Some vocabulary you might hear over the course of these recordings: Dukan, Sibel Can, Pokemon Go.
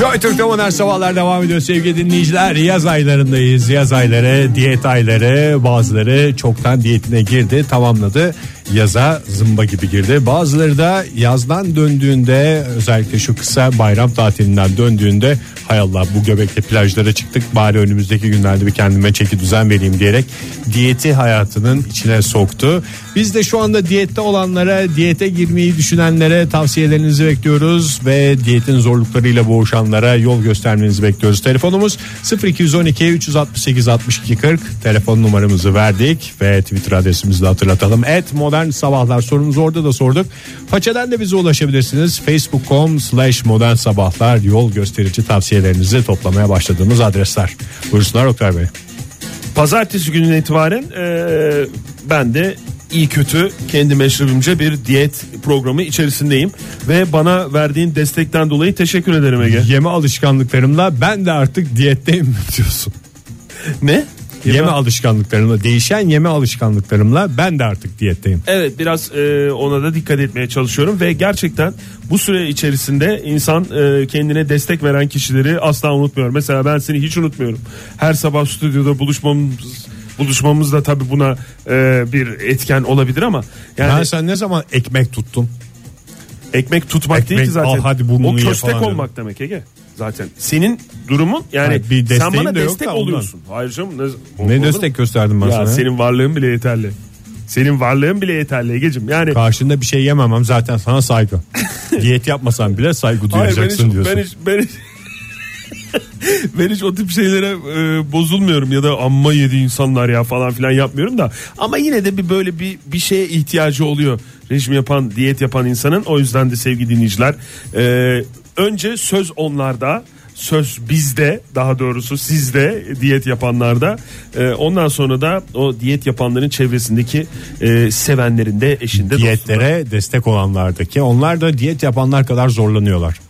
Joy Türk'te Modern Sabahlar devam ediyor sevgili dinleyiciler. Yaz aylarındayız. Yaz ayları, diyet ayları. Bazıları çoktan diyetine girdi, tamamladı. Yaza zımba gibi girdi. Bazıları da yazdan döndüğünde, özellikle şu kısa bayram tatilinden döndüğünde, hay Allah bu göbekte plajlara çıktık, bari önümüzdeki günlerde bir kendime çeki düzen vereyim diyerek diyeti hayatının içine soktu. Biz de şu anda diyette olanlara, diyete girmeyi düşünenlere tavsiyelerinizi bekliyoruz ve diyetin zorluklarıyla boğuşanlara yol göstermenizi bekliyoruz. Telefonumuz 0212 368 62 40. Telefon numaramızı verdik ve Twitter adresimizi de hatırlatalım. @Modern Sabahlar sorumuz, orada da sorduk. Façeden de bize ulaşabilirsiniz. Facebook.com/Modern Sabahlar yol gösterici tavsiyelerinizi toplamaya başladığımız adresler. Buyursunlar Oktay Bey. Pazartesi gününe itibaren ben de iyi kötü kendi meşrebimce bir diyet programı içerisindeyim ve bana verdiğin destekten dolayı teşekkür ederim Ege. Yeme alışkanlıklarımla ben de artık diyetteyim diyorsun. Ne? Yeme alışkanlıklarımla, değişen yeme alışkanlıklarımla ben de artık diyetteyim. Evet, biraz ona da dikkat etmeye çalışıyorum ve gerçekten bu süre içerisinde insan kendine destek veren kişileri asla unutmuyor. Mesela ben seni hiç unutmuyorum. Her sabah stüdyoda buluşmamız da tabii buna bir etken olabilir ama yani ben sen ne zaman ekmek tuttun? Ekmek tutmak değil ki zaten. Hadi o köstek olmak demek Ege. Zaten senin durumun yani sen bana de destek oluyorsun. Hayır canım, ne destek gösterdim ben ya sana? Senin varlığın bile yeterli. Senin varlığın bile yeterli Ege'cim. Yani karşında bir şey yememem zaten sana saygı. Diyet yapmasan bile saygı duyacaksın diyorsun. Ben hiç o tip şeylere bozulmuyorum ya da amma yedi insanlar ya falan filan yapmıyorum da, ama yine de bir böyle bir şeye ihtiyacı oluyor rejim yapan, diyet yapan insanın. O yüzden de sevgili dinleyiciler, önce söz onlarda, söz bizde, daha doğrusu sizde, diyet yapanlarda. Ondan sonra da o diyet yapanların çevresindeki sevenlerinde, eşinde, diyetlere dostunda, destek olanlardaki. Onlar da diyet yapanlar kadar zorlanıyorlar.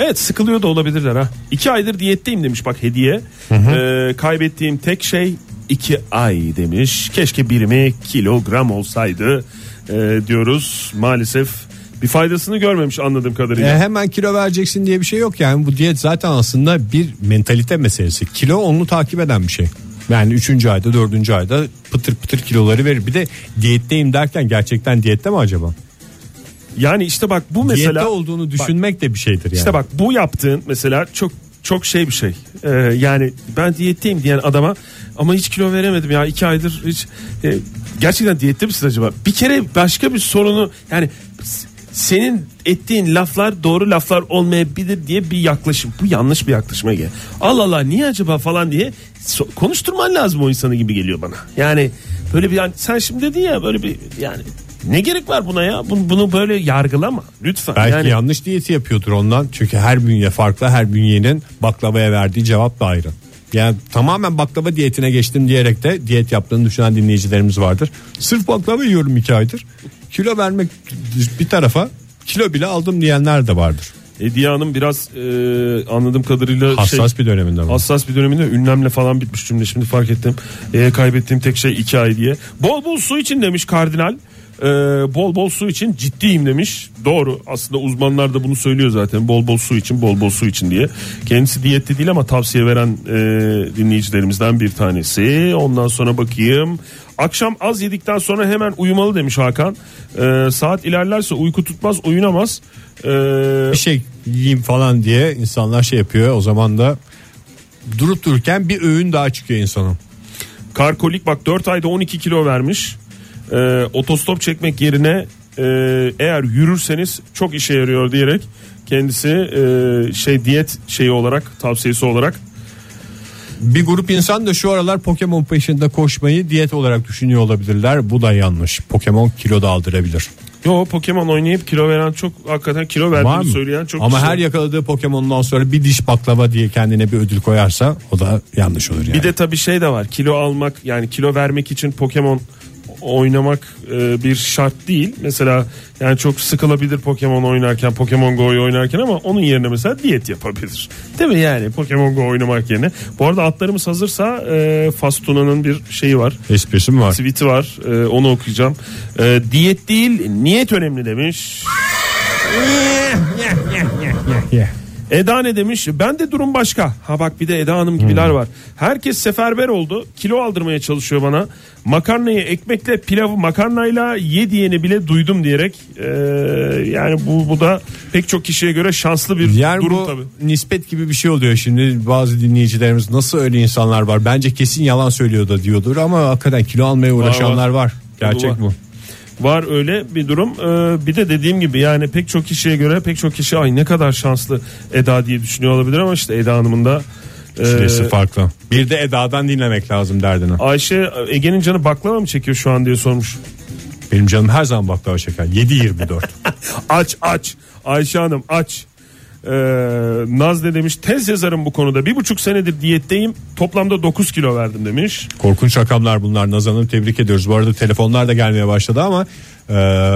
Evet, sıkılıyor da olabilirler ha. 2 aydır diyetteyim demiş bak Hediye. Kaybettiğim tek şey 2 ay demiş. Keşke birimi kilogram olsaydı diyoruz. Maalesef bir faydasını görmemiş anladığım kadarıyla. Hemen kilo vereceksin diye bir şey yok yani. Bu diyet zaten aslında bir mentalite meselesi. Kilo onu takip eden bir şey. Yani 3. ayda 4. ayda pıtır pıtır kiloları verir. Bir de diyetteyim derken gerçekten diyette mi acaba? Yani işte bak bu mesela diyette olduğunu düşünmek bak, de bir şeydir yani. İşte bak bu yaptığın mesela çok çok şey bir şey. Yani ben diyetteyim diyen adama ama hiç kilo veremedim ya 2 aydır hiç. Gerçekten diyette misin acaba? Bir kere başka bir sorunu, yani senin ettiğin laflar doğru laflar olmayabilir diye bir yaklaşım. Bu yanlış bir yaklaşıma gel. Allah Allah, niye acaba falan diye konuşturman lazım o insanı gibi geliyor bana. Yani böyle bir, yani sen şimdi dedin ya böyle bir, yani ne gerek var buna ya? Bunu böyle yargılama lütfen. Belki yani yanlış diyeti yapıyordur ondan. Çünkü her bünye farklı, her bünyenin baklavaya verdiği cevap da ayrı. Yani tamamen baklava diyetine geçtim diyerek de diyet yaptığını düşünen dinleyicilerimiz vardır. Sırf baklava yiyorum 2 aydır. Kilo vermek bir tarafa, kilo bile aldım diyenler de vardır. Hediye Hanım biraz anladığım kadarıyla hassas bir döneminde var. Hassas bir döneminde, ünlemle falan bitmiş cümle, şimdi fark ettim. Kaybettiğim tek şey 2 ay diye. Bol bol su için demiş Kardinal. Bol bol su için ciddiyim demiş. Doğru, aslında uzmanlar da bunu söylüyor zaten. Bol bol su için, bol bol su için diye. Kendisi diyette değil ama tavsiye veren dinleyicilerimizden bir tanesi. Ondan sonra bakayım. Akşam az yedikten sonra hemen uyumalı demiş Hakan. Saat ilerlerse uyku tutmaz, uyunamaz. Bir şey yiyeyim falan diye insanlar şey yapıyor. O zaman da durup dururken bir öğün daha çıkıyor insanın. Karkolik bak 4 ayda 12 kilo vermiş. Otostop çekmek yerine eğer yürürseniz çok işe yarıyor diyerek kendisi diyet şeyi olarak, tavsiyesi olarak. Bir grup insan da şu aralar Pokemon peşinde koşmayı diyet olarak düşünüyor olabilirler. Bu da yanlış. Pokemon kilo da aldırabilir. Yo, Pokemon oynayıp kilo veren çok, hakikaten kilo verdiğini söyleyen çok. Ama her yakaladığı Pokemon'dan sonra bir diş baklava diye kendine bir ödül koyarsa o da yanlış olur yani. Bir de tabii şey de var. Kilo almak, yani kilo vermek için Pokemon oynamak bir şart değil. Mesela yani çok sıkılabilir Pokemon oynarken, Pokemon Go'yu oynarken, ama onun yerine mesela diyet yapabilir. Değil mi yani? Pokemon Go oynamak yerine. Bu arada atlarımız hazırsa Fastuna'nın bir şeyi var. Esprisi mi var? Tweet'i var. Onu okuyacağım. Diyet değil, niyet önemli demiş. Eda ne demiş? Ben de durum başka. Ha bak bir de Eda Hanım gibiler var. Herkes seferber oldu. Kilo aldırmaya çalışıyor bana. Makarnayı ekmekle, pilavı makarnayla ye diyeni bile duydum diyerek. Yani bu da pek çok kişiye göre şanslı bir yani durum tabii. Nispet gibi bir şey oluyor şimdi. Bazı dinleyicilerimiz nasıl öyle insanlar var? Bence kesin yalan söylüyor da diyordur ama hakikaten kilo almaya uğraşanlar var. Gerçek bu. Var öyle bir durum. Bir de dediğim gibi yani pek çok kişiye göre pek çok kişi ay ne kadar şanslı Eda diye düşünüyor olabilir ama işte Eda Hanım'ın da çilesi farklı. Bir de Eda'dan dinlemek lazım derdini. Ayşe Ege'nin canı baklava mı çekiyor şu an diye sormuş. Benim canım her zaman baklava çeker. 7-24. aç Ayşe Hanım aç. Naz ne demiş? Tez yazarım bu konuda. 1,5 senedir diyetteyim. Toplamda 9 kilo verdim demiş. Korkunç rakamlar bunlar. Naz Hanım tebrik ediyoruz. Bu arada telefonlar da gelmeye başladı ama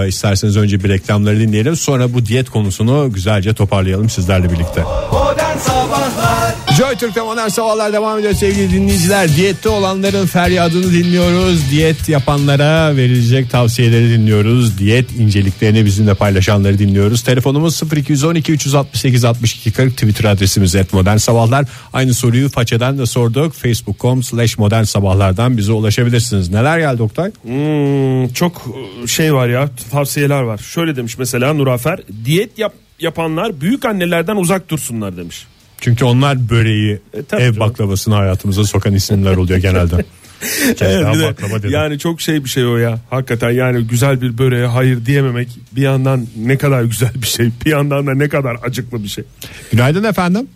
isterseniz önce bir reklamları dinleyelim. Sonra bu diyet konusunu güzelce toparlayalım sizlerle birlikte. Joy Türk'te Modern Sabahlar devam ediyor sevgili dinleyiciler. Diyette olanların feryadını dinliyoruz. Diyet yapanlara verilecek tavsiyeleri dinliyoruz. Diyet inceliklerini bizimle paylaşanları dinliyoruz. Telefonumuz 0212 368 62 40. Twitter adresimiz @modernsabahlar. Aynı soruyu façeden de sorduk. facebook.com/modernsabahlardan bize ulaşabilirsiniz. Neler geldi Oktay? Çok şey var ya, tavsiyeler var. Şöyle demiş mesela Nurafer. Diyet yapanlar büyük annelerden uzak dursunlar demiş. Çünkü onlar böreği, ev baklavasını hayatımıza sokan isimler oluyor genelde. Evet, yani çok şey bir şey o ya. Hakikaten yani güzel bir böreğe hayır diyememek bir yandan ne kadar güzel bir şey, bir yandan da ne kadar acıklı bir şey. Günaydın efendim.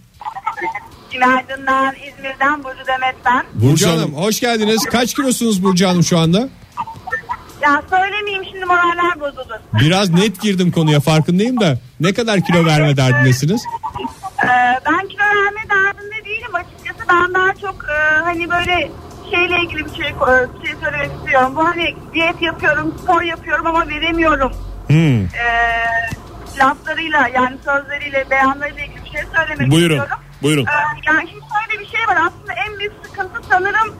Günaydınlar, İzmir'den Burcu Demet ben. Burcu Hanım hoş geldiniz. Kaç kilosunuz Burcu Hanım şu anda? Ya söylemeyeyim şimdi moraller bozulur. Biraz net girdim konuya farkındayım da ne kadar kilo verme derdindesiniz? Ben kilo verme derdinde değilim açıkçası. Ben daha çok hani böyle şeyle ilgili bir şey söylemek istiyorum. Bu hani diyet yapıyorum, spor yapıyorum ama veremiyorum. Laflarıyla yani sözleriyle, beyanlarıyla ilgili bir şey söylemek istiyorum. Buyurun. Yani şimdi şöyle bir şey var aslında en büyük sıkıntı sanırım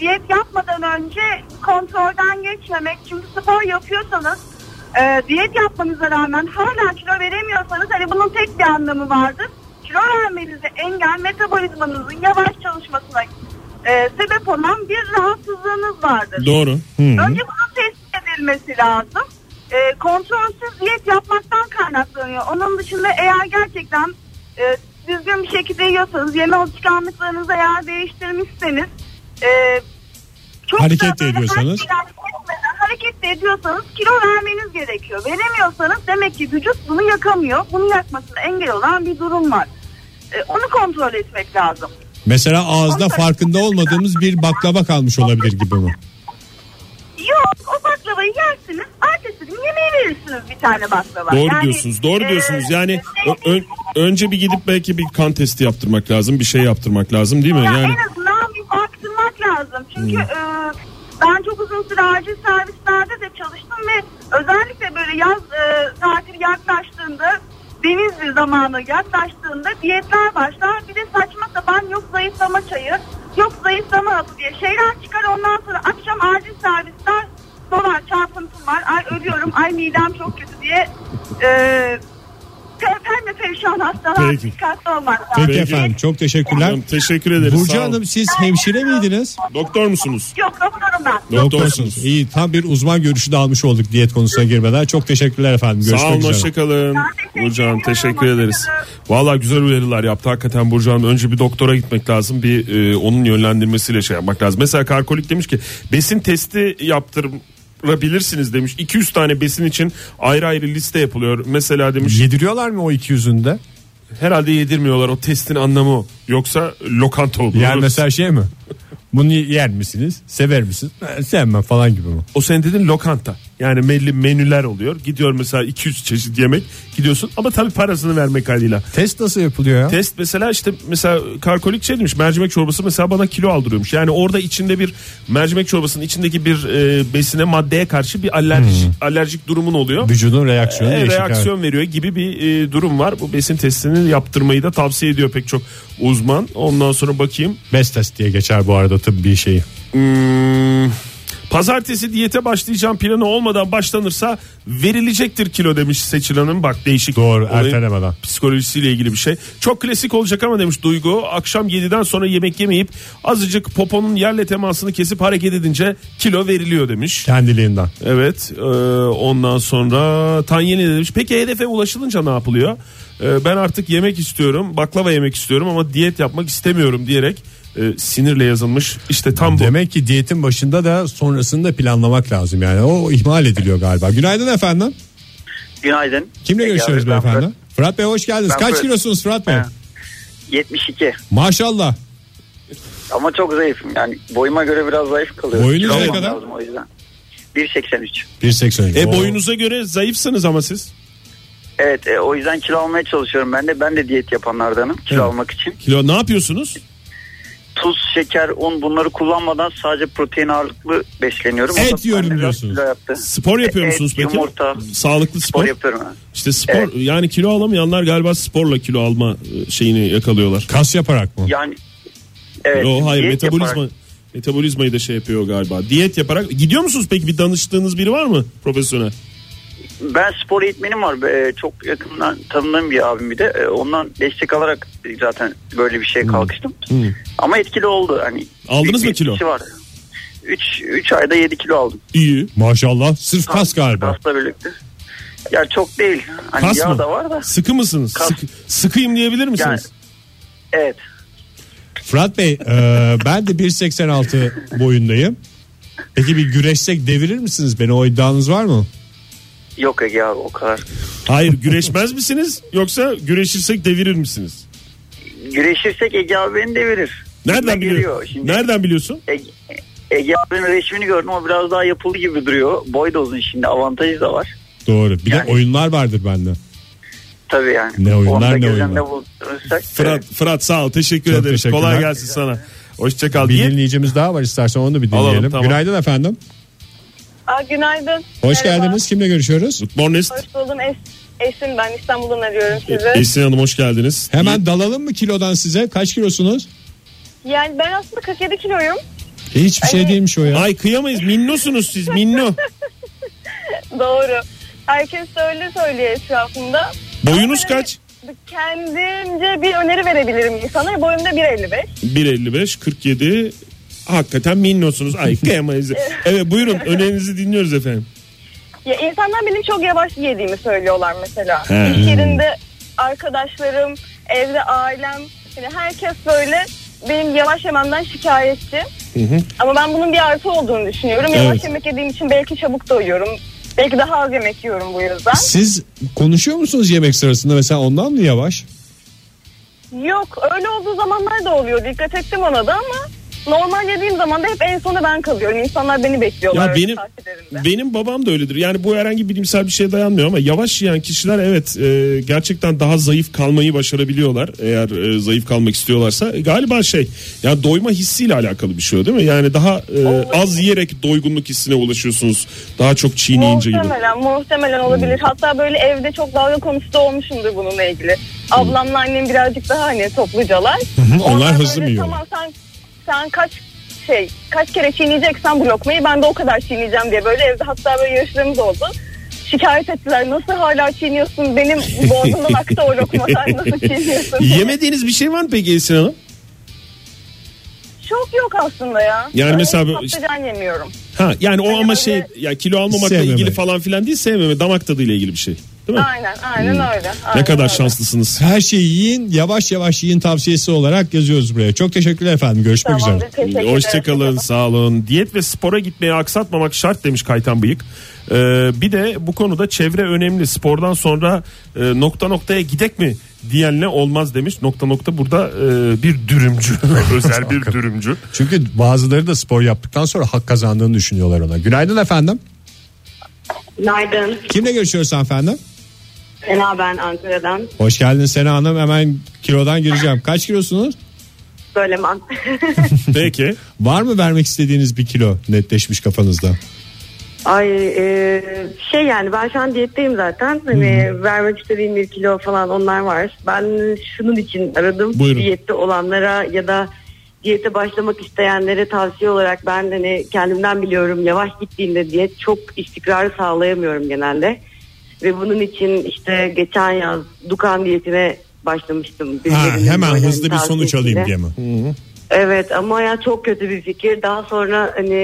diyet yapmadan önce kontrolden geçmemek. Çünkü spor yapıyorsanız diyet yapmanıza rağmen hala kilo veremiyorsanız hani bunun tek bir anlamı vardır. Kilo vermenize engel metabolizmanızın yavaş çalışmasına sebep olan bir rahatsızlığınız vardır. Doğru. Hı-hı. Önce bunun tespit edilmesi lazım. Kontrolsüz diyet yapmaktan kaynaklanıyor. Onun dışında eğer gerçekten düzgün bir şekilde yiyorsanız, yeme alışkanlıklarınızı eğer değiştirmişseniz, çok hareket de ediyorsanız, hareket de ediyorsanız kilo vermeniz gerekiyor. Veremiyorsanız demek ki vücut bunu yakamıyor. Bunu yakmasına engel olan bir durum var. Onu kontrol etmek lazım. Mesela ağızda farkında olmadığımız bir baklava kalmış olabilir gibi mi? Yok, o baklavayı yersiniz. Ertesi gün yemeğe verirsiniz bir tane baklava. Doğru yani, diyorsunuz. Doğru diyorsunuz. Yani önce bir gidip belki bir kan testi yaptırmak lazım. Bir şey yaptırmak lazım değil mi? Yani en azından bir baktırmak lazım. Çünkü ben çok uzun süre acil servislerde de çalıştım ve özellikle böyle yaz tatil yaklaştığında, deniz zamanı yaklaştığında diyetler başlar. Bir de saçma sapan yok zayıflama çayı, yok zayıflama hapı diye şeyler çıkar. Ondan sonra akşam acil servisler dolar, çarpıntım var, ay ölüyorum, ay midem çok kötü diye pembe perişan hastalar dikkatli olmak lazım. Peki efendim, çok teşekkürler. Hocam, teşekkür ederiz. Burcu Hanım siz hemşire miydiniz? Doktor musunuz? Yok, doktorum ben. Doktorsunuz. İyi, tam bir uzman görüşü de almış olduk diyet konusuna girmeden. Çok teşekkürler efendim. Görüşmek üzere. Sağ olun, hoşçakalın. Burcu Hanım teşekkür ederiz. Vallahi güzel uyarılar yaptı hakikaten Burcu Hanım. Önce bir doktora gitmek lazım. Bir onun yönlendirmesiyle şey yapmak lazım. Mesela Karkolik demiş ki besin testi yaptırabilirsiniz demiş. 200 tane besin için ayrı ayrı liste yapılıyor. Mesela demiş. Yediriyorlar mı o 200'ünü de? Herhalde yedirmiyorlar. O testin anlamı o. Yoksa lokanta olur. Yani mesela şey mi? Bunu yer misiniz? Sever misiniz? Sevmem falan gibi mi? O sen dedin lokanta. Yani belli menüler oluyor. Gidiyor mesela 200 çeşit yemek gidiyorsun ama tabii parasını vermek haliyle. Test nasıl yapılıyor ya? Test mesela mesela Karkolik şey demiş, mercimek çorbası mesela bana kilo aldırıyormuş. Yani orada içinde bir mercimek çorbasının içindeki bir besine, maddeye karşı bir alerjik durumun oluyor. Vücudun reaksiyonu reaksiyon veriyor gibi bir durum var. Bu besin testini yaptırmayı da tavsiye ediyor pek çok uzman. Ondan sonra bakayım. Best test diye geçer bu arada tıbbi şeyi. Pazartesi diyete başlayacağım planı olmadan başlanırsa verilecektir kilo demiş Seçil Hanım. Bak değişik. Doğru, ertelemeden. Psikolojisiyle ilgili bir şey. Çok klasik olacak ama demiş Duygu. Akşam 7'den sonra yemek yemeyip azıcık poponun yerle temasını kesip hareket edince kilo veriliyor demiş. Kendiliğinden. Evet. Ondan sonra Tanyeni demiş. Peki hedefe ulaşılınca ne yapılıyor? Ben artık yemek istiyorum, baklava yemek istiyorum ama diyet yapmak istemiyorum diyerek sinirle yazılmış. İşte tam bu. Demek ki diyetin başında da sonrasını da planlamak lazım yani. O ihmal ediliyor galiba. Günaydın efendim. Günaydın. Kimle görüşüyoruz beyefendi? Fırat Bey hoş geldiniz. Kaç kilosunuz Fırat Bey? 72. Maşallah. Ama çok zayıfım yani, boyuma göre biraz zayıf kalıyorum. Boyunuz ne kadar? O yüzden. 1.83. 1.83. Boyunuza göre zayıfsınız ama siz. Evet, o yüzden kilo almaya çalışıyorum ben de. Ben de diyet yapanlardanım kilo almak için. Kilo ne yapıyorsunuz? Tuz, şeker, un bunları kullanmadan sadece protein ağırlıklı besleniyorum. Et yiyorum diyorsunuz. Spor yapıyor musunuz peki? Yumurta. Sağlıklı spor yapıyorum. İşte spor yani kilo alamayanlar galiba sporla kilo alma şeyini yakalıyorlar. Kas yaparak mı? Yani evet. Yo, hayır, metabolizmayı da şey yapıyor galiba. Diyet yaparak gidiyor musunuz peki, bir danıştığınız biri var mı profesyonel? Ben spor eğitmenim var. Çok yakından tanıdığım bir abim bir de. Ondan destek alarak zaten böyle bir şeye kalkıştım. Hmm. Ama etkili oldu. Hani aldınız mı kilo? 3 ayda 7 kilo aldım. İyi. Maşallah. Sırf kas galiba. Kasla birlikte. Ya çok değil. Hani kas yağ mı? Da var da. Sıkı mısınız? Sıkıyım diyebilir misiniz? Yani, evet. Fırat Bey ben de 1.86 boyundayım. Peki bir güreşsek devirir misiniz beni? O iddianız var mı? Yok Ege abi, o kadar. Hayır, güreşmez misiniz yoksa güreşirsek devirir misiniz? Güreşirsek Ege abi beni devirir. Nereden biliyorsun? Nereden biliyorsun? Ege abinin resmini gördüm, o biraz daha yapılı gibi duruyor. Boy da uzun, şimdi avantajı da var. Doğru. Bir de oyunlar vardır bende. Tabii yani. Ne oyunlar ne oyunlar. Fırat sağ ol, teşekkür ederiz. Kolay gelsin sana. Hoşça kal. Bir dinleyicimiz daha var, istersen onu da bir dinleyelim. Alalım, tamam. Günaydın efendim. Günaydın. Hoş geldiniz. Kimle görüşüyoruz? Hoş buldum. Esin ben, İstanbul'dan arıyorum sizi. Esin Hanım hoş geldiniz. Hemen dalalım mı kilodan size? Kaç kilosunuz? Yani ben aslında 47 kiloyum. Hiçbir şey değilmiş o ya. Ay kıyamayız. Minnosunuz siz. Minno. Doğru. Herkes öyle söylüyor etrafında. Boyunuz kaç? Kendimce bir öneri verebilirim insana. Boyumda 1.55. 1.55, 47... Hakikaten minnosunuz. Ay kıyamayız. Evet buyurun, önerinizi dinliyoruz efendim. Ya insanlar benim çok yavaş yediğimi söylüyorlar mesela. İş yerinde arkadaşlarım, evde ailem, yani herkes böyle benim yavaş yememden şikayetçi. Hı. Ama ben bunun bir artı olduğunu düşünüyorum. Evet. Yavaş yemek yediğim için belki çabuk doyuyorum. Belki daha az yemek yiyorum bu yüzden. Siz konuşuyor musunuz yemek sırasında mesela, ondan mı yavaş? Yok, öyle olduğu zamanlar da oluyor. Dikkat ettim ona da ama normal yediğim zaman da hep en sona ben kalıyorum. İnsanlar beni bekliyorlar. Ya benim babam da öyledir. Yani bu herhangi bilimsel bir şeye dayanmıyor ama yavaş yiyen kişiler evet gerçekten daha zayıf kalmayı başarabiliyorlar. Eğer zayıf kalmak istiyorlarsa galiba ya doyma hissiyle alakalı bir şey değil mi? Yani daha az yiyerek doygunluk hissine ulaşıyorsunuz. Daha çok çiğneyince gibi. Muhtemelen olabilir. Hatta böyle evde çok dalga konusu da olmuşumdur bununla ilgili. Ablamla annem birazcık daha hani toplucalar. Onlar hızlı mı yiyor? Tamam sen kaç kere çiğneyeceksen bu lokmayı ben de o kadar çiğneyeceğim diye böyle evde hatta böyle yarışlarımız oldu. Şikayet ettiler, nasıl hala çiğniyorsun, benim boğazımdan aktı o lokma, sen nasıl çiğniyorsun? Yemediğiniz bir şey var mı peki Esin Hanım? Çok yok aslında ya. Yani mesela patlıcan yemiyorum. Yani o yani ama kilo almamakla ilgili falan filan değil, sevmeme, damak tadıyla ilgili bir şey. Aynen öyle. Aynen ne kadar öyle. Şanslısınız. Her şeyi yiyin, yavaş yavaş yiyin tavsiyesi olarak yazıyoruz buraya. Çok teşekkürler efendim. Görüşmek üzere. Hoşçakalın, sağ olun. Diyet ve spora gitmeyi aksatmamak şart demiş Kaytan Bıyık. Bir de bu konuda çevre önemli. Spordan sonra nokta noktaya gidek mi diyenle olmaz demiş. Nokta burada bir dürümcü. Özel bir dürümcü. Çünkü bazıları da spor yaptıktan sonra hak kazandığını düşünüyorlar ona. Günaydın efendim. Günaydın. Kimle görüşüyoruz efendim? Sena ben, Ankara'dan. Hoş geldin Sena Hanım. Hemen kilodan gireceğim. Kaç kilosunuz? Söylemem. Peki. Var mı vermek istediğiniz bir kilo netleşmiş kafanızda? Yani ben şu an diyetteyim zaten. Hani vermek istediğim bir kilo falan onlar var. Ben şunun için aradım. Buyurun. Diyette olanlara ya da diyete başlamak isteyenlere tavsiye olarak ben de hani kendimden biliyorum, yavaş gittiğinde diyet çok istikrarı sağlayamıyorum genelde. Ve bunun için işte geçen yaz Dukan diyetine başlamıştım. Hemen hızlı bir sonuç alayım diye mi? Hı-hı. Evet ama ya çok kötü bir fikir. Daha sonra hani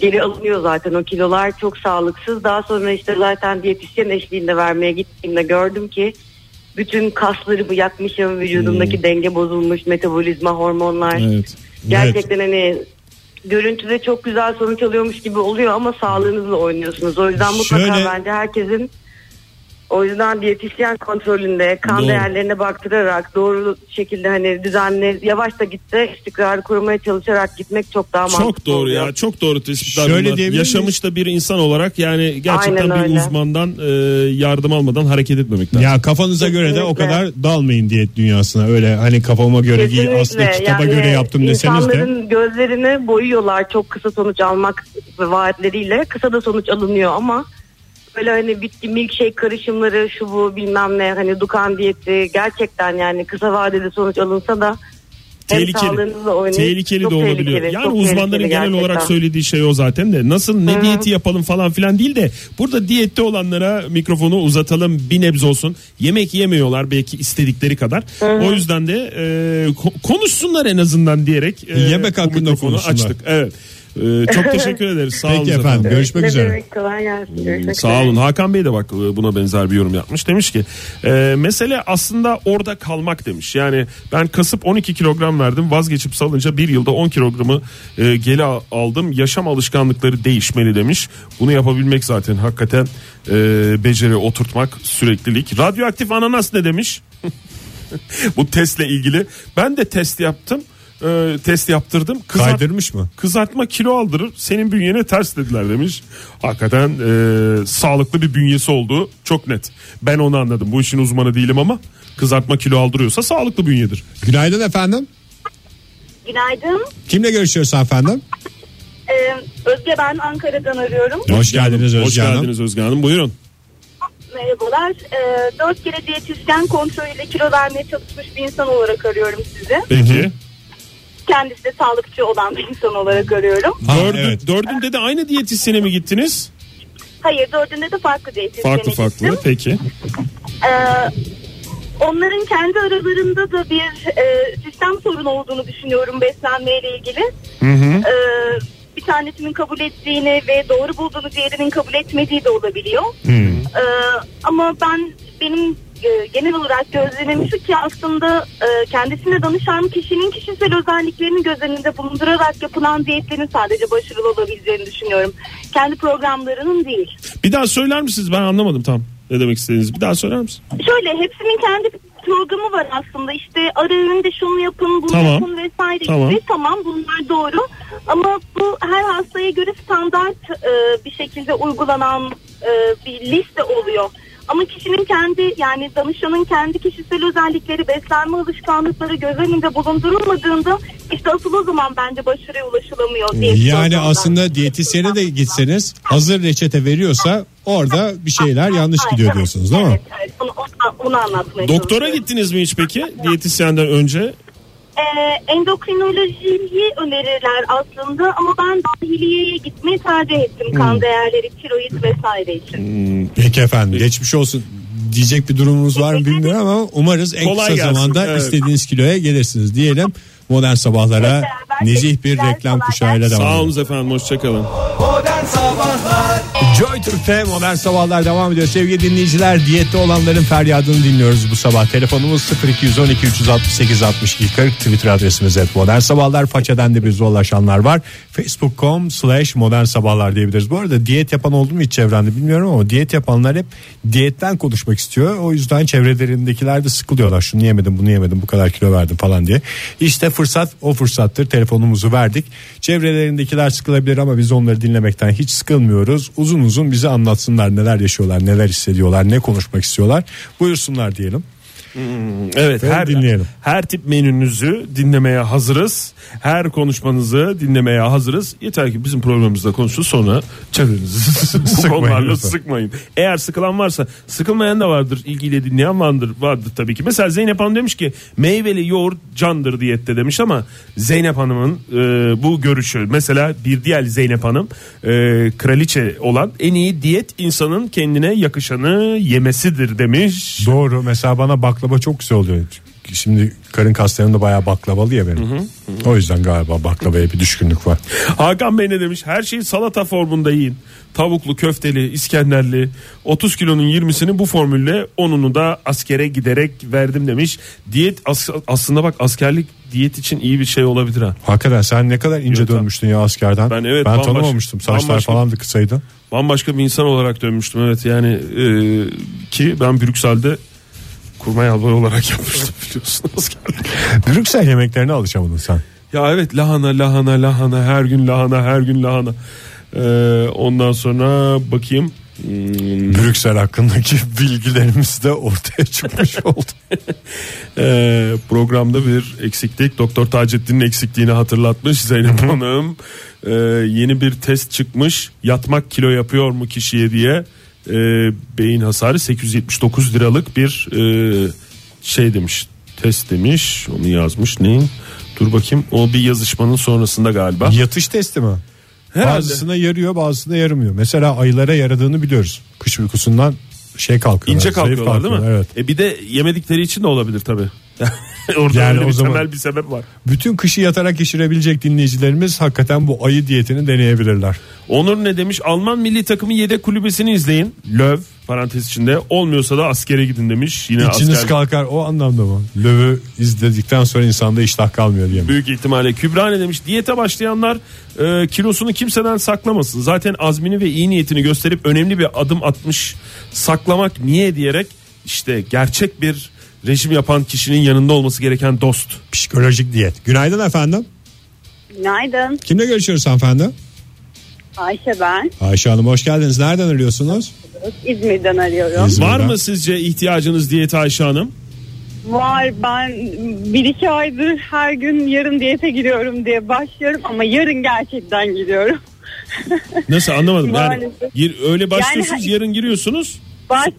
geri alınıyor zaten o kilolar, çok sağlıksız. Daha sonra işte zaten diyetisyen eşliğinde vermeye gittiğimde gördüm ki bütün kaslarımı yakmışım, vücudumdaki denge bozulmuş, metabolizma, hormonlar. Evet. Gerçekten evet. Hani görüntüde çok güzel sonuç alıyormuş gibi oluyor ama sağlığınızla oynuyorsunuz. O yüzden mutlaka bence herkesin, o yüzden diyetisyen kontrolünde kan değerlerine baktırarak doğru şekilde hani düzenli, yavaş da gitse istikrarı korumaya çalışarak gitmek çok daha mantıklı. Çok doğru oluyor. Ya çok doğru tespitler. Şöyle yaşamış da bir insan olarak yani gerçekten aynen bir öyle. Uzmandan yardım almadan hareket etmemek lazım. Ya kafanıza kesinlikle göre de o kadar dalmayın diyet dünyasına. Öyle hani kafama göre kesinlikle değil aslında kitaba yani göre yaptım deseniz de. İnsanların gözlerini boyuyorlar çok kısa sonuç almak vaatleriyle, kısa da sonuç alınıyor ama böyle hani bitki milkshake karışımları şu bu bilmem ne, hani Dukan diyeti gerçekten yani kısa vadede sonuç alınsa da tehlikeli de olabiliyor. Yani uzmanların genel olarak söylediği şey o zaten de. Nasıl ne diyeti yapalım falan filan değil de burada diyette olanlara mikrofonu uzatalım bir nebze olsun. Yemek yemiyorlar belki istedikleri kadar. O yüzden de konuşsunlar en azından diyerek yemek hakkında konu açtık. Evet. Çok teşekkür ederiz. Sağ olun. Peki efendim. Görüşmek üzere. Demek, kolay gelsin. Görüşmek sağ olun. Hakan Bey de bak buna benzer bir yorum yapmış. Demiş ki mesele aslında orada kalmak demiş. Yani ben kasıp 12 kilogram verdim. Vazgeçip salınca bir yılda 10 kilogramı geri aldım. Yaşam alışkanlıkları değişmeli demiş. Bunu yapabilmek zaten hakikaten beceri, oturtmak, süreklilik. Radyoaktif ananas ne demiş? Bu testle ilgili. Ben de test yaptım. Test yaptırdım. Kaydırmış mı? Kızartma kilo aldırır. Senin bünyene ters dediler demiş. Hakikaten sağlıklı bir bünyesi olduğu çok net. Ben onu anladım. Bu işin uzmanı değilim ama kızartma kilo aldırıyorsa sağlıklı bünyedir. Günaydın efendim. Günaydın. Kimle görüşüyorsun efendim? Özge, ben Ankara'dan arıyorum. Hoş geldiniz Özge Hanım. Hoş geldiniz Özge Hanım. Buyurun. Merhabalar. 4 kere diyetisyen kontrolüyle kilo vermeye çalışmış bir insan olarak arıyorum sizi. Peki. Kendisi de sağlıkçı olan bir insan olarak arıyorum. Evet. Dördünde de aynı diyetisyene mi gittiniz? Hayır, dördünde de farklı diyetisyene gittim. Farklı, peki. Onların kendi aralarında da bir sistem sorunu olduğunu düşünüyorum beslenmeyle ilgili. Hı. Bir tanesinin kabul ettiğini ve doğru bulduğunu diğerinin kabul etmediği de olabiliyor. Ama benim genel olarak gözlemim şu ki aslında kendisine danışan kişinin kişisel özelliklerini göz önünde bulundurarak yapılan diyetlerin sadece başarılı olabileceğini düşünüyorum. Kendi programlarının değil. Bir daha söyler misiniz? Ben anlamadım tam ne demek istediğinizi. Bir daha söyler misiniz? Şöyle, hepsinin kendi programı var aslında. İşte ara öğünde şunu yapın, bunu yapın vesaire. Tamam bunlar doğru. Ama bu her hastaya göre standart bir şekilde uygulanan bir liste oluyor. Ama kişinin kendi, yani danışanın kendi kişisel özellikleri, beslenme alışkanlıkları göz önünde bulundurulmadığında işte asıl o zaman bence başarıya ulaşılamıyor. Yani aslında diyetisyene de gitseniz hazır reçete veriyorsa orada bir şeyler yanlış gidiyor diyorsunuz değil mi? Evet, onu anlatmaya çalışıyorum. Doktora gittiniz mi hiç peki diyetisyenden önce? Endokrinolojiyi önerirler aslında ama ben dahiliyeye gitmeyi tercih ettim kan değerleri, tiroid vesaire için. Peki efendim, geçmiş olsun diyecek bir durumumuz var mı bilmiyorum ama umarız en kısa zamanda istediğiniz kiloya gelirsiniz diyelim. Modern Sabahlara nezih bir reklam kuşağıyla devam. Sağ olun efendim, hoşçakalın. Modern Sabahlar Joy Türk'te Modern Sabahlar devam ediyor. Sevgili dinleyiciler, diyette olanların feryadını dinliyoruz bu sabah. Telefonumuz 0212 368 62 40. Twitter adresimiz @modernsabahlar. Façeden de bize ulaşanlar var. facebook.com/modernsabahlar diyebiliriz. Bu arada diyet yapan oldu mu hiç çevrende bilmiyorum ama diyet yapanlar hep diyetten konuşmak istiyor. O yüzden çevrelerindekiler de sıkılıyorlar. Şunu yemedim, bunu yemedim, bu kadar kilo verdim falan diye. İşte fırsat o fırsattır. Telefonumuzu verdik. Çevrelerindekiler sıkılabilir ama biz onları dinlemekten hiç sıkılmıyoruz. Uzun uzun bize anlatsınlar, neler yaşıyorlar, neler hissediyorlar, ne konuşmak istiyorlar. Buyursunlar diyelim. Evet, her dinleyelim. Her tip menünüzü dinlemeye hazırız. Her konuşmanızı dinlemeye hazırız. Yeter ki bizim programımızda konuşun, sonra çevrenizi onlarla sıkmayın. Eğer sıkılan varsa, sıkılmayan da vardır, ilgiyle dinleyen vardır tabii ki. Mesela Zeynep Hanım demiş ki meyveli yoğurt candır diyette demiş, ama Zeynep Hanım'ın bu görüşü. Mesela bir diğer Zeynep Hanım, kraliçe olan en iyi diyet insanın kendine yakışanı yemesidir demiş. Doğru. Mesela bana baklava çok güzel oluyor. Şimdi karın kaslarım da bayağı baklavalı ya benim. Hı hı. O yüzden galiba baklavaya bir düşkünlük var. Hakan Bey ne demiş? Her şeyi salata formunda yiyin. Tavuklu, köfteli, iskenderli. 30 kilonun 20'sini bu formülle, 10'unu da askere giderek verdim demiş. Diyet aslında bak, askerlik diyet için iyi bir şey olabilir ha. Hakikaten sen ne kadar ince dönmüştün ya askerden. Ben tanımamıştım. Saçlar falan da kısaydı. Bambaşka bir insan olarak dönmüştüm, evet. Yani ki ben Brüksel'de kurmay albayı olarak yapmıştım, biliyorsunuz. Brüksel yemeklerine alışamadın sen. Ya evet, lahana her gün lahana. Ondan sonra bakayım. Brüksel hakkındaki bilgilerimiz de ortaya çıkmış oldu. Programda bir eksiklik, Doktor Taceddin'in eksikliğini hatırlatmış Zeynep Hanım. Yeni bir test çıkmış, yatmak kilo yapıyor mu kişiye diye. Beyin hasarı 879 liralık bir şey demiş, test demiş, onu yazmış. Neyin? Dur bakayım, o bir yazışmanın sonrasında galiba. Yatış testi mi? Herhalde. Bazısına yarıyor, bazısına yaramıyor. Mesela ayılara yaradığını biliyoruz, kış uykusundan kalkıyorlar. İnce kalkıyorlar değil mi? Evet. Bir de yemedikleri için de olabilir tabii. Orada yani o zaman temel bir sebep var. Bütün kışı yatarak geçirebilecek dinleyicilerimiz hakikaten bu ayı diyetini deneyebilirler. Onur ne demiş? Alman milli takımı yedek kulübesini izleyin. Löw parantez içinde olmuyorsa da askere gidin demiş. Yine İçiniz kalkar, o anlamda mı? Löv'ü izledikten sonra insanda iştah kalmıyor diye mi? Büyük ihtimalle. Kübra ne demiş? Diyete başlayanlar kilosunu kimseden saklamasın. Zaten azmini ve iyi niyetini gösterip önemli bir adım atmış. Saklamak niye diyerek işte gerçek bir rejim yapan kişinin yanında olması gereken dost. Psikolojik diyet. Günaydın efendim. Günaydın. Kimle görüşüyoruz hanımefendi? Ayşe ben. Ayşe Hanım hoş geldiniz. Nereden arıyorsunuz? İzmir'den arıyorum. İzmir'den. Var mı sizce ihtiyacınız diyete Ayşe Hanım? Var, ben 1-2 aydır her gün yarın diyete giriyorum diye başlıyorum ama yarın gerçekten giriyorum. Nasıl, anlamadım yani, öyle başlıyorsunuz yani, yarın giriyorsunuz.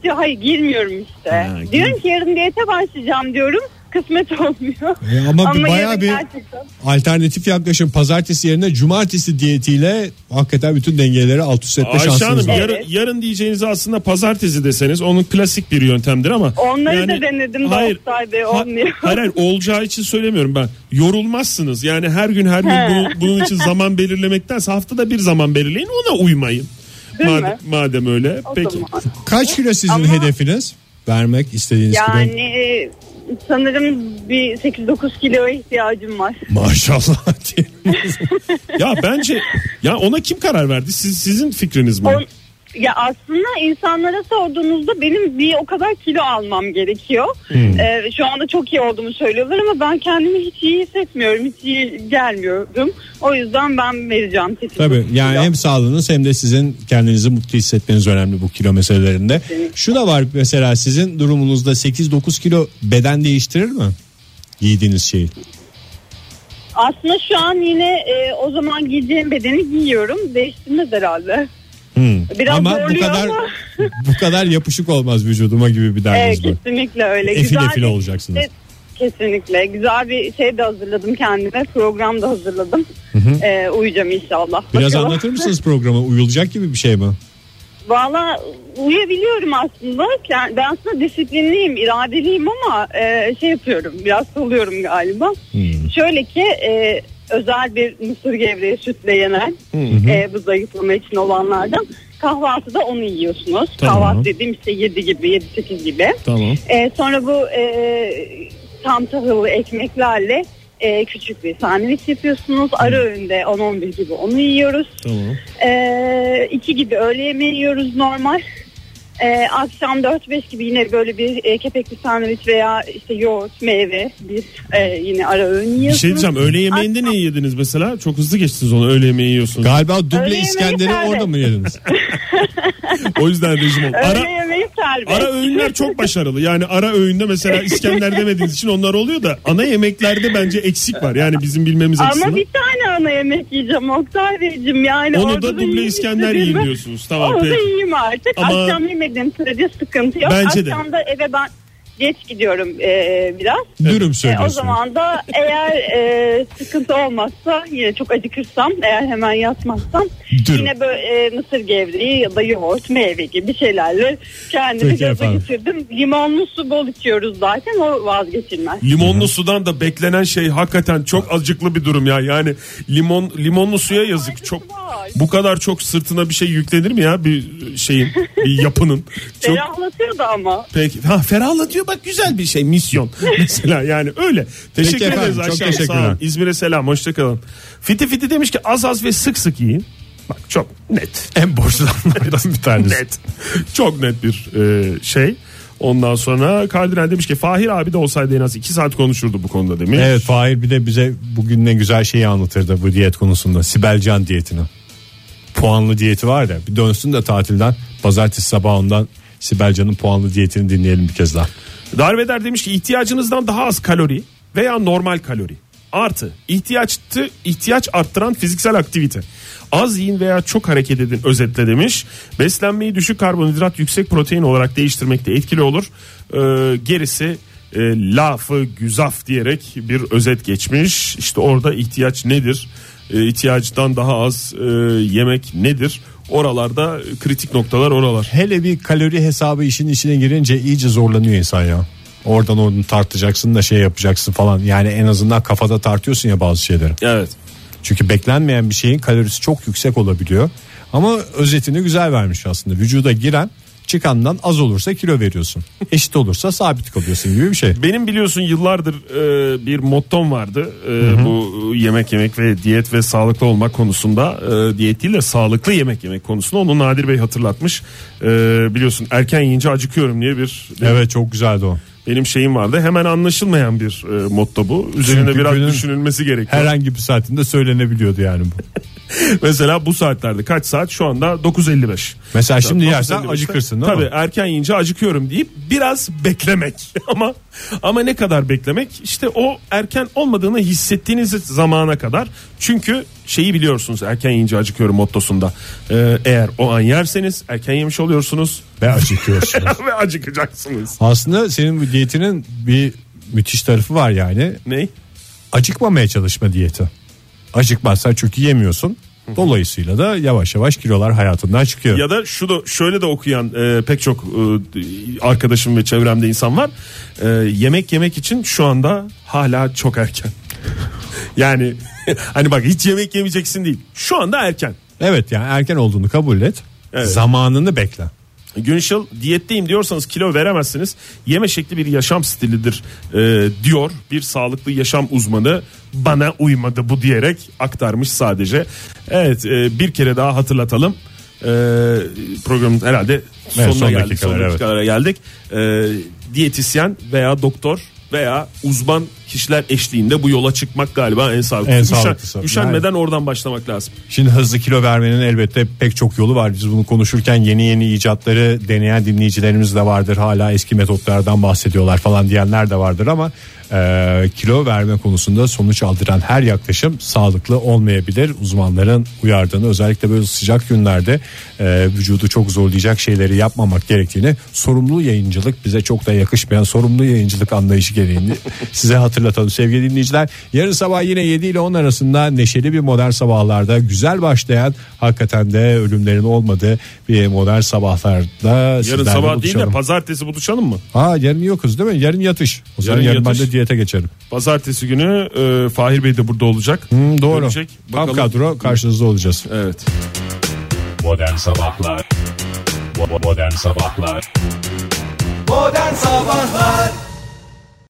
Hayır, girmiyorum işte. Ha, diyorum ki yarın diyete başlayacağım diyorum. Kısmet olmuyor. Ama bayağı bir gerçekten alternatif yaklaşım. Pazartesi yerine cumartesi diyetiyle hakikaten bütün dengeleri alt üst etme şansınız var. Ayşe Hanım yarın diyeceğinizi aslında pazartesi deseniz, onun klasik bir yöntemdir ama. Onları da denedim. Hayır, olacağı için söylemiyorum ben. Yorulmazsınız. Yani her gün bunun için zaman belirlemektense haftada bir zaman belirleyin, ona uymayın. Madem öyle o peki. Zaman. Kaç kilo sizin hedefiniz? Vermek istediğiniz kilo. Yani sanırım bir 8-9 kiloya ihtiyacım var. Maşallah. Ya bence ona kim karar verdi? Sizin fikriniz mi? Ya aslında insanlara sorduğunuzda benim bir o kadar kilo almam gerekiyor. Şu anda çok iyi olduğumu söylüyorlar ama ben kendimi hiç iyi hissetmiyorum. Hiç iyi gelmiyordum. O yüzden ben vereceğim tepki. Tabii yani kilo. Hem sağlığınız hem de sizin kendinizi mutlu hissetmeniz önemli bu kilo meselelerinde. Evet. Şu da var mesela, sizin durumunuzda 8-9 kilo beden değiştirir mi? Giydiğiniz şeyi. Aslında şu an yine o zaman giyeceğim bedeni giyiyorum. Değiştirmez herhalde. Ama bu kadar yapışık olmaz vücuduma gibi bir derdiniz var. Kesinlikle öyle. Efil olacaksınız. Kesinlikle. Güzel bir şey de hazırladım kendime. Program da hazırladım. Uyuyacağım inşallah. Biraz bakalım. Anlatır mısınız programı? Uyulacak gibi bir şey mi? Valla uyuyabiliyorum aslında. Yani ben aslında disiplinliyim, iradeliyim ama şey yapıyorum. Biraz soluyorum galiba. Şöyle ki özel bir mısır gevreği sütle yenen bu zayıflama için olanlardan, kahvaltıda onu yiyorsunuz. Tamam. Kahvaltı dediğim işte 7-8 gibi. Tamam. Sonra bu tam tahıllı ekmeklerle küçük bir sandviç yapıyorsunuz. Ara öğünde 10-11 gibi onu yiyoruz. Tamam. 2 gibi öğle yemeği yiyoruz normal. Akşam 4-5 gibi yine böyle bir kepekli sandviç veya işte yoğurt, meyve bir yine ara öğün yiyorsunuz. Bir şey diyeceğim, öğle yemeğinde ne yediniz mesela? Çok hızlı geçtiniz onu, öğle yemeği yiyorsunuz. Galiba duble İskender'i orada mı yediniz? O yüzden rejim oldu. Öğle yemeği serbest. Ara öğünler çok başarılı. Yani ara öğünde mesela İskender demediğiniz için onlar oluyor da ana yemeklerde bence eksik var. Yani bizim bilmemiz açısından. Ama bir tane ana yemek yiyeceğim Oktay Beyciğim. Yani onu da duble İskender yiyin diyorsunuz. Tamam, onu da yiyeyim artık. Ama akşam yemediğim sürece sıkıntı yok. Bence de. Akşamda eve ben geç gidiyorum biraz. Dürüm söylüyorsunuz. O zaman da eğer sıkıntı olmazsa yine çok acıkırsam eğer hemen yatmazsam dürüm. Yine böyle mısır gevreği ya da yoğurt meyve gibi şeylerle kendimi gaza getirdim. Limonlu su bol içiyoruz zaten, o vazgeçilmez. Limonlu sudan da beklenen şey hakikaten çok acıklı bir durum ya. Yani limonlu suya yazık. Çok var. Bu kadar çok sırtına bir şey yüklenir mi ya bir şeyin, bir yapının? Çok... Ferahlatıyor da ama. Peki. Ha, ferahlatıyor. Bak güzel bir şey, misyon mesela, yani öyle. Teşekkür ederiz aşkım, sağ olun. İzmir'e selam, hoşçakalın. Fiti demiş ki az az ve sık sık yiyin. Bak çok net. En borçlanlardan bir tanesi. Net. Çok net bir şey. Ondan sonra Kardiren demiş ki Fahir abi de olsaydı en az 2 saat konuşurdu bu konuda demiş. Evet, Fahir bir de bize bugün ne güzel şeyi anlatırdı bu diyet konusunda. Sibel Can diyetini. Puanlı diyeti var ya, bir dönsün de tatilden pazartesi sabahından Sibel Can'ın puanlı diyetini dinleyelim bir kez daha. Darveder demiş ki ihtiyacınızdan daha az kalori veya normal kalori artı ihtiyaç arttıran fiziksel aktivite. Az yiyin veya çok hareket edin özetle demiş. Beslenmeyi düşük karbonhidrat yüksek protein olarak değiştirmek de etkili olur. Gerisi lafı güzaf diyerek bir özet geçmiş. İşte orada ihtiyaç nedir? İhtiyaçtan daha az yemek nedir? Oralarda kritik noktalar oralar. Hele bir kalori hesabı işin içine girince iyice zorlanıyor insan ya. Oradan onu tartacaksın da şey yapacaksın falan. Yani en azından kafada tartıyorsun ya bazı şeyleri. Evet. Çünkü beklenmeyen bir şeyin kalorisi çok yüksek olabiliyor. Ama özetini güzel vermiş aslında. Vücuda giren çıkandan az olursa kilo veriyorsun. Eşit olursa sabit kalıyorsun gibi bir şey. Benim biliyorsun yıllardır bir mottom vardı. Bu yemek ve diyet ve sağlıklı olmak konusunda, diyet değil de sağlıklı yemek konusunda, onu Nadir Bey hatırlatmış. Biliyorsun erken yiyince acıkıyorum diye bir... Evet, çok güzeldi o. Benim şeyim vardı. Hemen anlaşılmayan bir motto bu. Üzerinde biraz düşünülmesi gerekiyor. Herhangi bir saatinde söylenebiliyordu yani bu. Mesela bu saatlerde kaç saat? Şu anda 9.55. Mesela şimdi yersen acıkırsın değil mi? Tabii erken yiyince acıkıyorum deyip biraz beklemek. ama ne kadar beklemek? İşte o erken olmadığını hissettiğiniz zamana kadar. Çünkü şeyi biliyorsunuz, erken yiyince acıkıyorum mottosunda. Eğer o an yerseniz erken yemiş oluyorsunuz. Ve acıkıyorsunuz. Ve acıkacaksınız. Aslında senin bu diyetinin bir müthiş tarafı var yani. Ne? Acıkmamaya çalışma diyeti. Acıkmazsan çünkü yemiyorsun. Dolayısıyla da yavaş yavaş kilolar hayatından çıkıyor. Ya da şöyle de okuyan pek çok arkadaşım ve çevremde insan var. Yemek için şu anda hala çok erken. Yani hani bak, hiç yemek yemeyeceksin değil. Şu anda erken. Evet, yani erken olduğunu kabul et. Evet. Zamanını bekle. Günşil diyetteyim diyorsanız kilo veremezsiniz. Yeme şekli bir yaşam stilidir diyor bir sağlıklı yaşam uzmanı. Bana uymadı bu diyerek aktarmış sadece. Evet, bir kere daha hatırlatalım. Programın herhalde sonuna geldik. Son dakikalara geldik. Diyetisyen veya doktor veya uzman kişiler eşliğinde bu yola çıkmak galiba en sağlıklısı. Üşenmeden yani oradan başlamak lazım. Şimdi hızlı kilo vermenin elbette pek çok yolu var. Biz bunu konuşurken yeni icatları deneyen dinleyicilerimiz de vardır. Hala eski metotlardan bahsediyorlar falan diyenler de vardır ama kilo verme konusunda sonuç aldıran her yaklaşım sağlıklı olmayabilir. Uzmanların uyardığını, özellikle böyle sıcak günlerde vücudu çok zorlayacak şeyleri yapmamak gerektiğini, sorumlu yayıncılık, bize çok da yakışmayan sorumlu yayıncılık anlayışı gereğini size hatırlatalım sevgili dinleyiciler. Yarın sabah yine 7 ile 10 arasında neşeli bir modern sabahlarda güzel başlayan, hakikaten de ölümlerin olmadığı bir modern sabahlarda. Yarın sabah değil de pazartesi buluşalım mı? Yarın yokuz değil mi? Yarın yatış. O zaman yarın ben de diyete geçerim. Pazartesi günü Fahir Bey de burada olacak. Doğru. Tam kadro karşınızda olacağız. Evet. Modern sabahlar.